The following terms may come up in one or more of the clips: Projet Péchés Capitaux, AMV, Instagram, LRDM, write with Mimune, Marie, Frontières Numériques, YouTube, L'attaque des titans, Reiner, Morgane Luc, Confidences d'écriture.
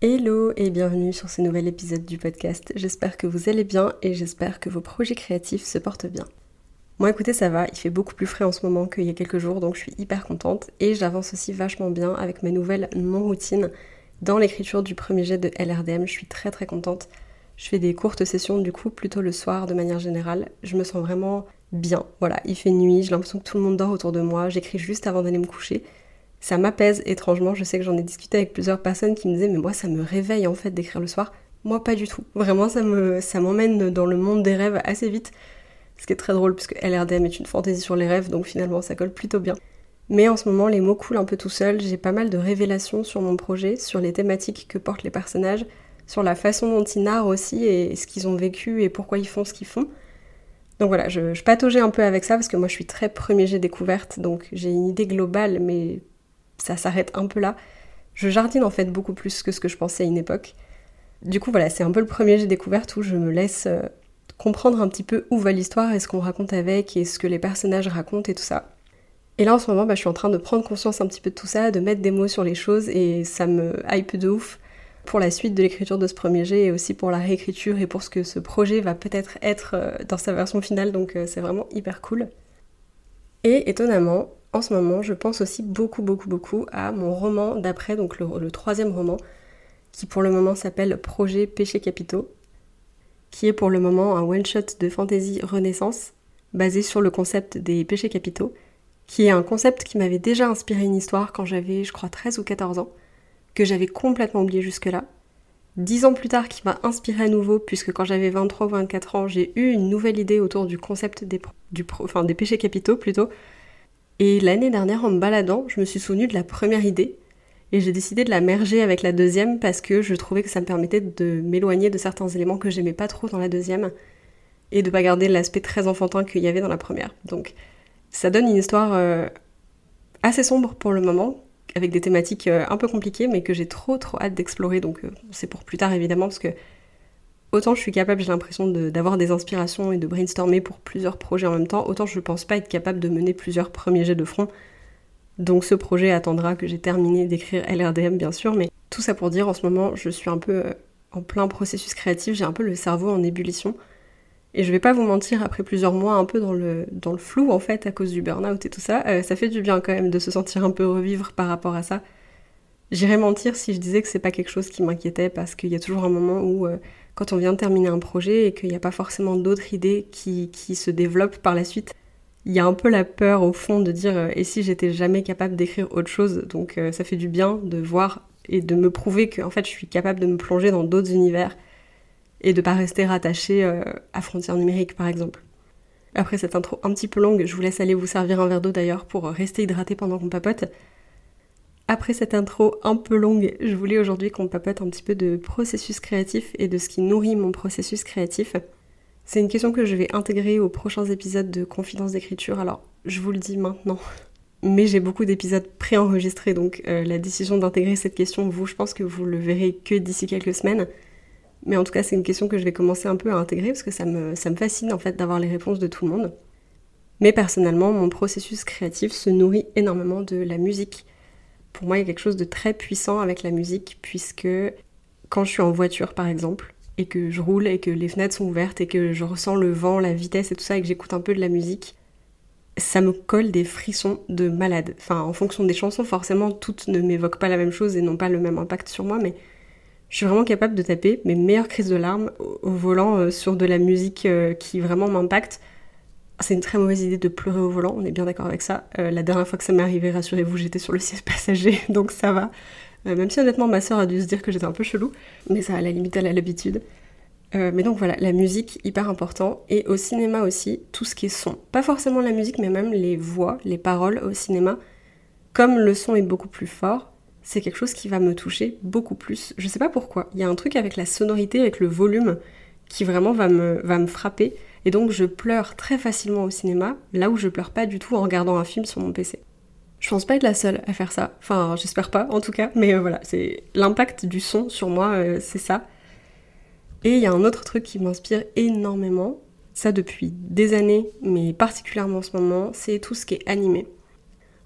Hello et bienvenue sur ce nouvel épisode du podcast. J'espère que vous allez bien et j'espère que vos projets créatifs se portent bien. Moi écoutez, ça va, il fait beaucoup plus frais en ce moment qu'il y a quelques jours, donc je suis hyper contente et j'avance aussi vachement bien avec ma nouvelle non-routine dans l'écriture du premier jet de LRDM. Je suis très contente. Je fais des courtes sessions du coup, plutôt le soir de manière générale. Je me sens vraiment bien. Voilà, il fait nuit, j'ai l'impression que tout le monde dort autour de moi, j'écris juste avant d'aller me coucher. Ça m'apaise étrangement, je sais que j'en ai discuté avec plusieurs personnes qui me disaient « mais moi ça me réveille en fait d'écrire le soir ». Moi pas du tout, vraiment ça m'emmène dans le monde des rêves assez vite, ce qui est très drôle puisque LRDM est une fantaisie sur les rêves, donc finalement ça colle plutôt bien. Mais en ce moment les mots coulent un peu tout seuls, j'ai pas mal de révélations sur mon projet, sur les thématiques que portent les personnages, sur la façon dont ils narrent aussi et ce qu'ils ont vécu et pourquoi ils font ce qu'ils font. Donc voilà, je pataugeais un peu avec ça parce que moi je suis très premier jet découverte, donc j'ai une idée globale mais... ça s'arrête un peu là. Je jardine en fait beaucoup plus que ce que je pensais à une époque. Du coup voilà, c'est un peu le premier jet découverte où je me laisse comprendre un petit peu où va l'histoire et ce qu'on raconte avec et ce que les personnages racontent et tout ça. Et là en ce moment je suis en train de prendre conscience un petit peu de tout ça, de mettre des mots sur les choses et ça me hype de ouf pour la suite de l'écriture de ce premier jet et aussi pour la réécriture et pour ce que ce projet va peut-être être dans sa version finale, donc c'est vraiment hyper cool. Et étonnamment, en ce moment, je pense aussi beaucoup à mon roman d'après, donc le troisième roman, qui pour le moment s'appelle Projet Péchés Capitaux, qui est pour le moment un one-shot de fantasy renaissance, basé sur le concept des péchés capitaux, qui est un concept qui m'avait déjà inspiré une histoire quand j'avais, je crois, 13 ou 14 ans, que j'avais complètement oublié jusque-là. 10 ans plus tard, qui m'a inspiré à nouveau, puisque quand j'avais 23 ou 24 ans, j'ai eu une nouvelle idée autour du concept des péchés capitaux, plutôt. Et l'année dernière, en me baladant, je me suis souvenue de la première idée et j'ai décidé de la merger avec la deuxième parce que je trouvais que ça me permettait de m'éloigner de certains éléments que j'aimais pas trop dans la deuxième et de pas garder l'aspect très enfantin qu'il y avait dans la première. Donc ça donne une histoire assez sombre pour le moment, avec des thématiques un peu compliquées mais que j'ai trop hâte d'explorer, donc c'est pour plus tard évidemment parce que autant je suis capable, j'ai l'impression d'avoir des inspirations et de brainstormer pour plusieurs projets en même temps, autant je pense pas être capable de mener plusieurs premiers jets de front. Donc ce projet attendra que j'ai terminé d'écrire LRDM bien sûr, mais tout ça pour dire, en ce moment je suis un peu en plein processus créatif, j'ai un peu le cerveau en ébullition. Et je vais pas vous mentir, après plusieurs mois un peu dans le flou en fait, à cause du burn-out et tout ça, ça fait du bien quand même de se sentir un peu revivre par rapport à ça. J'irais mentir si je disais que c'est pas quelque chose qui m'inquiétait, parce qu'il y a toujours un moment où... quand on vient de terminer un projet et qu'il n'y a pas forcément d'autres idées qui se développent par la suite, il y a un peu la peur au fond de dire « et si j'étais jamais capable d'écrire autre chose ?» Donc ça fait du bien de voir et de me prouver que en fait, je suis capable de me plonger dans d'autres univers et de ne pas rester rattachée à Frontières Numériques par exemple. Après cette intro un petit peu longue, je vous laisse aller vous servir un verre d'eau d'ailleurs pour rester hydraté pendant qu'on papote. Après cette intro un peu longue, je voulais aujourd'hui qu'on papote un petit peu de processus créatif et de ce qui nourrit mon processus créatif. C'est une question que je vais intégrer aux prochains épisodes de Confidences d'écriture, alors je vous le dis maintenant. Mais j'ai beaucoup d'épisodes préenregistrés, donc la décision d'intégrer cette question, je pense que vous le verrez que d'ici quelques semaines. Mais en tout cas, c'est une question que je vais commencer un peu à intégrer parce que ça me fascine en fait d'avoir les réponses de tout le monde. Mais personnellement, mon processus créatif se nourrit énormément de la musique. Pour moi, il y a quelque chose de très puissant avec la musique, puisque quand je suis en voiture, par exemple, et que je roule, et que les fenêtres sont ouvertes, et que je ressens le vent, la vitesse et tout ça, et que j'écoute un peu de la musique, ça me colle des frissons de malade. Enfin, en fonction des chansons, forcément, toutes ne m'évoquent pas la même chose et n'ont pas le même impact sur moi, mais je suis vraiment capable de taper mes meilleures crises de larmes au volant sur de la musique qui vraiment m'impacte. C'est une très mauvaise idée de pleurer au volant, on est bien d'accord avec ça. La dernière fois que ça m'est arrivé, rassurez-vous, j'étais sur le siège passager, donc ça va. Même si honnêtement, ma sœur a dû se dire que j'étais un peu chelou, mais ça, à la limite, elle a l'habitude. Mais donc voilà, la musique, hyper important. Et au cinéma aussi, tout ce qui est son. Pas forcément la musique, mais même les voix, les paroles au cinéma. Comme le son est beaucoup plus fort, c'est quelque chose qui va me toucher beaucoup plus. Je sais pas pourquoi, il y a un truc avec la sonorité, avec le volume, qui vraiment va me frapper. Et donc je pleure très facilement au cinéma, là où je pleure pas du tout en regardant un film sur mon PC. Je pense pas être la seule à faire ça, enfin j'espère pas en tout cas, mais voilà, c'est l'impact du son sur moi, c'est ça. Et il y a un autre truc qui m'inspire énormément, ça depuis des années, mais particulièrement en ce moment, c'est tout ce qui est animé.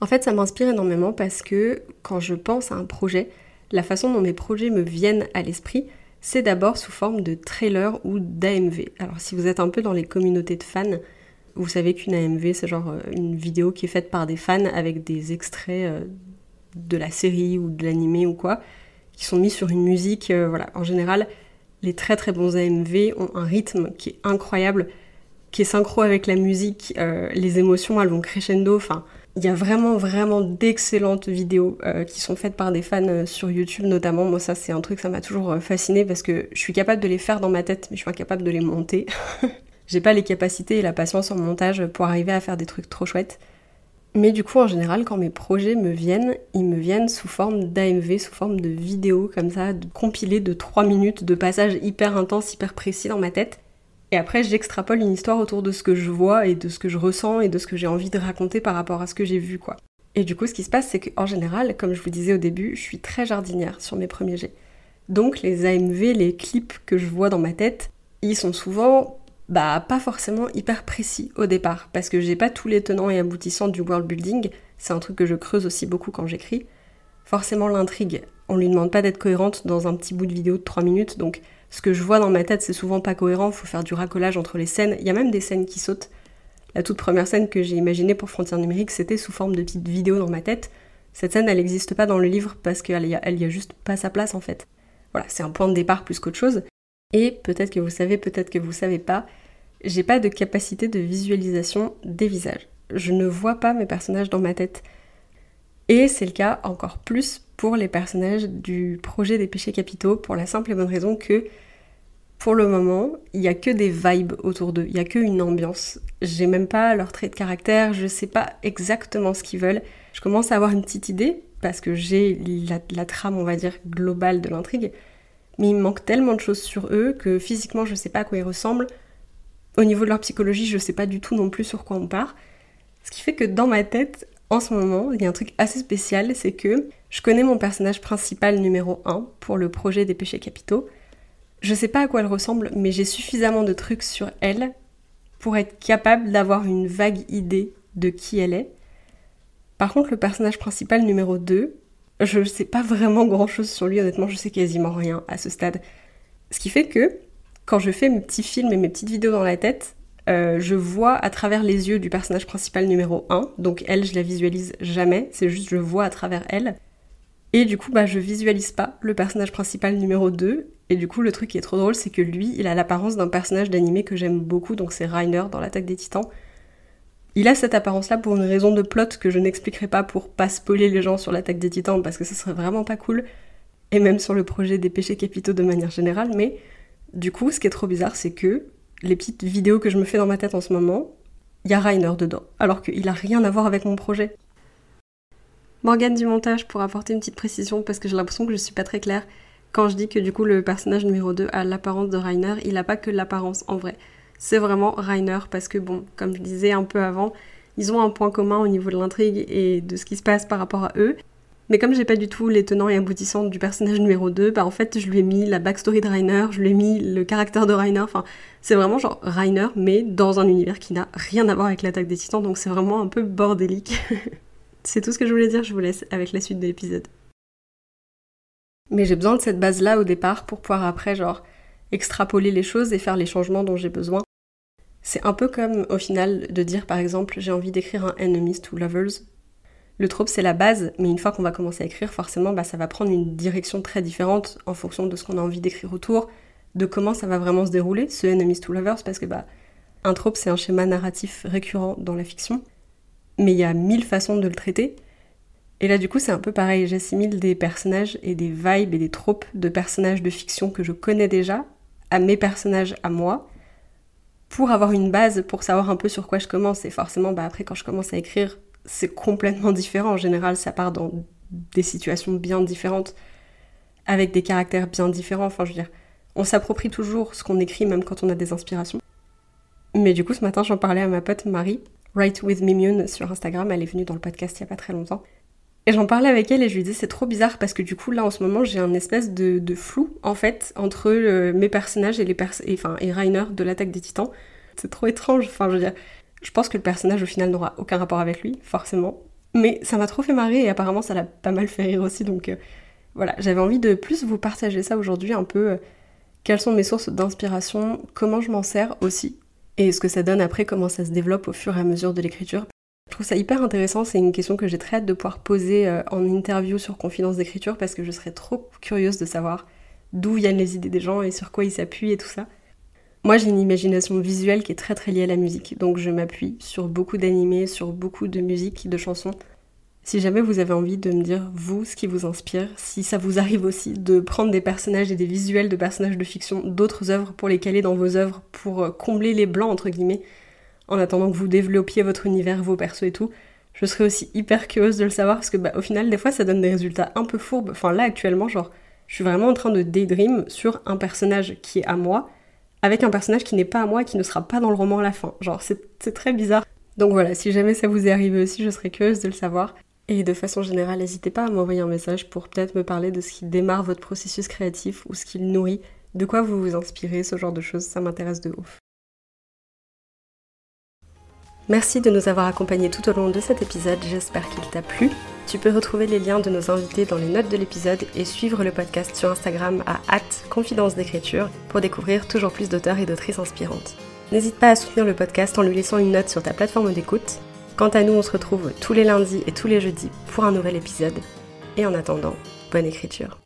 En fait, ça m'inspire énormément parce que quand je pense à un projet, la façon dont mes projets me viennent à l'esprit, c'est d'abord sous forme de trailer ou d'AMV. Alors si vous êtes un peu dans les communautés de fans, vous savez qu'une AMV, c'est genre une vidéo qui est faite par des fans avec des extraits de la série ou de l'animé ou quoi, qui sont mis sur une musique, voilà. En général, les très très bons AMV ont un rythme qui est incroyable, qui est synchro avec la musique, les émotions, elles vont crescendo, enfin... Il y a vraiment d'excellentes vidéos qui sont faites par des fans sur YouTube notamment. Moi ça c'est un truc, ça m'a toujours fascinée parce que je suis capable de les faire dans ma tête mais je suis incapable de les monter. J'ai pas les capacités et la patience en montage pour arriver à faire des trucs trop chouettes. Mais du coup en général quand mes projets me viennent, ils me viennent sous forme d'AMV, sous forme de vidéos comme ça, compilées de 3 minutes de passages hyper intenses, hyper précis dans ma tête. Et après, j'extrapole une histoire autour de ce que je vois et de ce que je ressens et de ce que j'ai envie de raconter par rapport à ce que j'ai vu, quoi. Et du coup, ce qui se passe, c'est qu'en général, comme je vous disais au début, je suis très jardinière sur mes premiers jets. Donc les AMV, les clips que je vois dans ma tête, ils sont souvent, pas forcément hyper précis au départ, parce que j'ai pas tous les tenants et aboutissants du world building, c'est un truc que je creuse aussi beaucoup quand j'écris. Forcément l'intrigue, on lui demande pas d'être cohérente dans un petit bout de vidéo de 3 minutes, donc... Ce que je vois dans ma tête, c'est souvent pas cohérent, faut faire du racolage entre les scènes. Il y a même des scènes qui sautent. La toute première scène que j'ai imaginée pour Frontières Numériques, c'était sous forme de petite vidéo dans ma tête. Cette scène, elle n'existe pas dans le livre parce qu'elle y a juste pas sa place, en fait. Voilà, c'est un point de départ plus qu'autre chose. Et peut-être que vous savez, peut-être que vous savez pas, j'ai pas de capacité de visualisation des visages. Je ne vois pas mes personnages dans ma tête. Et c'est le cas encore plus pour les personnages du projet des péchés capitaux, pour la simple et bonne raison que, pour le moment, il n'y a que des vibes autour d'eux, il n'y a qu'une ambiance. J'ai même pas leurs traits de caractère, je sais pas exactement ce qu'ils veulent. Je commence à avoir une petite idée, parce que j'ai la trame, on va dire, globale de l'intrigue, mais il me manque tellement de choses sur eux que physiquement je sais pas à quoi ils ressemblent. Au niveau de leur psychologie, je sais pas du tout non plus sur quoi on part. Ce qui fait que dans ma tête, en ce moment, il y a un truc assez spécial, c'est que je connais mon personnage principal numéro 1 pour le projet des péchés capitaux. Je sais pas à quoi elle ressemble, mais j'ai suffisamment de trucs sur elle pour être capable d'avoir une vague idée de qui elle est. Par contre, le personnage principal numéro 2, je sais pas vraiment grand-chose sur lui, honnêtement, je sais quasiment rien à ce stade. Ce qui fait que, quand je fais mes petits films et mes petites vidéos dans la tête, je vois à travers les yeux du personnage principal numéro 1, donc elle, je la visualise jamais, c'est juste je vois à travers elle. Et du coup, je visualise pas le personnage principal numéro 2. Et du coup, le truc qui est trop drôle, c'est que lui, il a l'apparence d'un personnage d'animé que j'aime beaucoup, donc c'est Reiner dans L'attaque des titans. Il a cette apparence-là pour une raison de plot que je n'expliquerai pas pour pas spoiler les gens sur L'attaque des titans, parce que ça serait vraiment pas cool, et même sur le projet des péchés capitaux de manière générale, mais du coup, ce qui est trop bizarre, c'est que les petites vidéos que je me fais dans ma tête en ce moment, il y a Reiner dedans, alors qu'il a rien à voir avec mon projet. Morgane du montage pour apporter une petite précision parce que j'ai l'impression que je suis pas très claire quand je dis que du coup le personnage numéro 2 a l'apparence de Reiner, il a pas que l'apparence en vrai. C'est vraiment Reiner parce que bon, comme je disais un peu avant, ils ont un point commun au niveau de l'intrigue et de ce qui se passe par rapport à eux. Mais comme j'ai pas du tout les tenants et aboutissants du personnage numéro 2, en fait je lui ai mis la backstory de Reiner, je lui ai mis le caractère de Reiner, enfin c'est vraiment genre Reiner mais dans un univers qui n'a rien à voir avec l'Attaque des Titans, donc c'est vraiment un peu bordélique. C'est tout ce que je voulais dire, je vous laisse avec la suite de l'épisode. Mais j'ai besoin de cette base-là au départ pour pouvoir après, extrapoler les choses et faire les changements dont j'ai besoin. C'est un peu comme, au final, de dire par exemple, j'ai envie d'écrire un Enemies to Lovers. Le trope, c'est la base, mais une fois qu'on va commencer à écrire, forcément, ça va prendre une direction très différente en fonction de ce qu'on a envie d'écrire autour, de comment ça va vraiment se dérouler, ce Enemies to Lovers, parce que, un trope, c'est un schéma narratif récurrent dans la fiction. Mais il y a 1000 façons de le traiter. Et là, du coup, c'est un peu pareil. J'assimile des personnages et des vibes et des tropes de personnages de fiction que je connais déjà à mes personnages, à moi, pour avoir une base, pour savoir un peu sur quoi je commence. Et forcément, après, quand je commence à écrire, c'est complètement différent. En général, ça part dans des situations bien différentes, avec des caractères bien différents. Enfin, je veux dire, On s'approprie toujours ce qu'on écrit, même quand on a des inspirations. Mais du coup, ce matin, j'en parlais à ma pote Marie, write with Mimune sur Instagram, elle est venue dans le podcast il n'y a pas très longtemps. Et j'en parlais avec elle et je lui dis c'est trop bizarre parce que du coup là en ce moment j'ai un espèce de flou en fait entre mes personnages et Reiner de l'attaque des titans. C'est trop étrange, enfin je veux dire, je pense que le personnage au final n'aura aucun rapport avec lui, forcément. Mais ça m'a trop fait marrer et apparemment ça l'a pas mal fait rire aussi, donc voilà, j'avais envie de plus vous partager ça aujourd'hui un peu, quelles sont mes sources d'inspiration, comment je m'en sers aussi, et ce que ça donne après, comment ça se développe au fur et à mesure de l'écriture. Je trouve ça hyper intéressant, c'est une question que j'ai très hâte de pouvoir poser en interview sur Confidences d'écriture parce que je serais trop curieuse de savoir d'où viennent les idées des gens et sur quoi ils s'appuient et tout ça. Moi j'ai une imagination visuelle qui est très très liée à la musique, donc je m'appuie sur beaucoup d'animés, sur beaucoup de musique, de chansons. Si jamais vous avez envie de me dire vous ce qui vous inspire, si ça vous arrive aussi de prendre des personnages et des visuels de personnages de fiction, d'autres œuvres pour les caler dans vos œuvres, pour combler les blancs entre guillemets, en attendant que vous développiez votre univers, vos persos et tout, je serais aussi hyper curieuse de le savoir, parce que bah, au final, des fois, ça donne des résultats un peu fourbes. Enfin là, actuellement, genre, je suis vraiment en train de daydream sur un personnage qui est à moi, avec un personnage qui n'est pas à moi et qui ne sera pas dans le roman à la fin. Genre, c'est très bizarre. Donc voilà, si jamais ça vous est arrivé aussi, je serais curieuse de le savoir. Et de façon générale, n'hésitez pas à m'envoyer un message pour peut-être me parler de ce qui démarre votre processus créatif, ou ce qui le nourrit, de quoi vous vous inspirez, ce genre de choses, ça m'intéresse de ouf. Merci de nous avoir accompagnés tout au long de cet épisode, j'espère qu'il t'a plu. Tu peux retrouver les liens de nos invités dans les notes de l'épisode et suivre le podcast sur Instagram à @confidences d'écriture pour découvrir toujours plus d'auteurs et d'autrices inspirantes. N'hésite pas à soutenir le podcast en lui laissant une note sur ta plateforme d'écoute. Quant à nous, on se retrouve tous les lundis et tous les jeudis pour un nouvel épisode. Et en attendant, bonne écriture.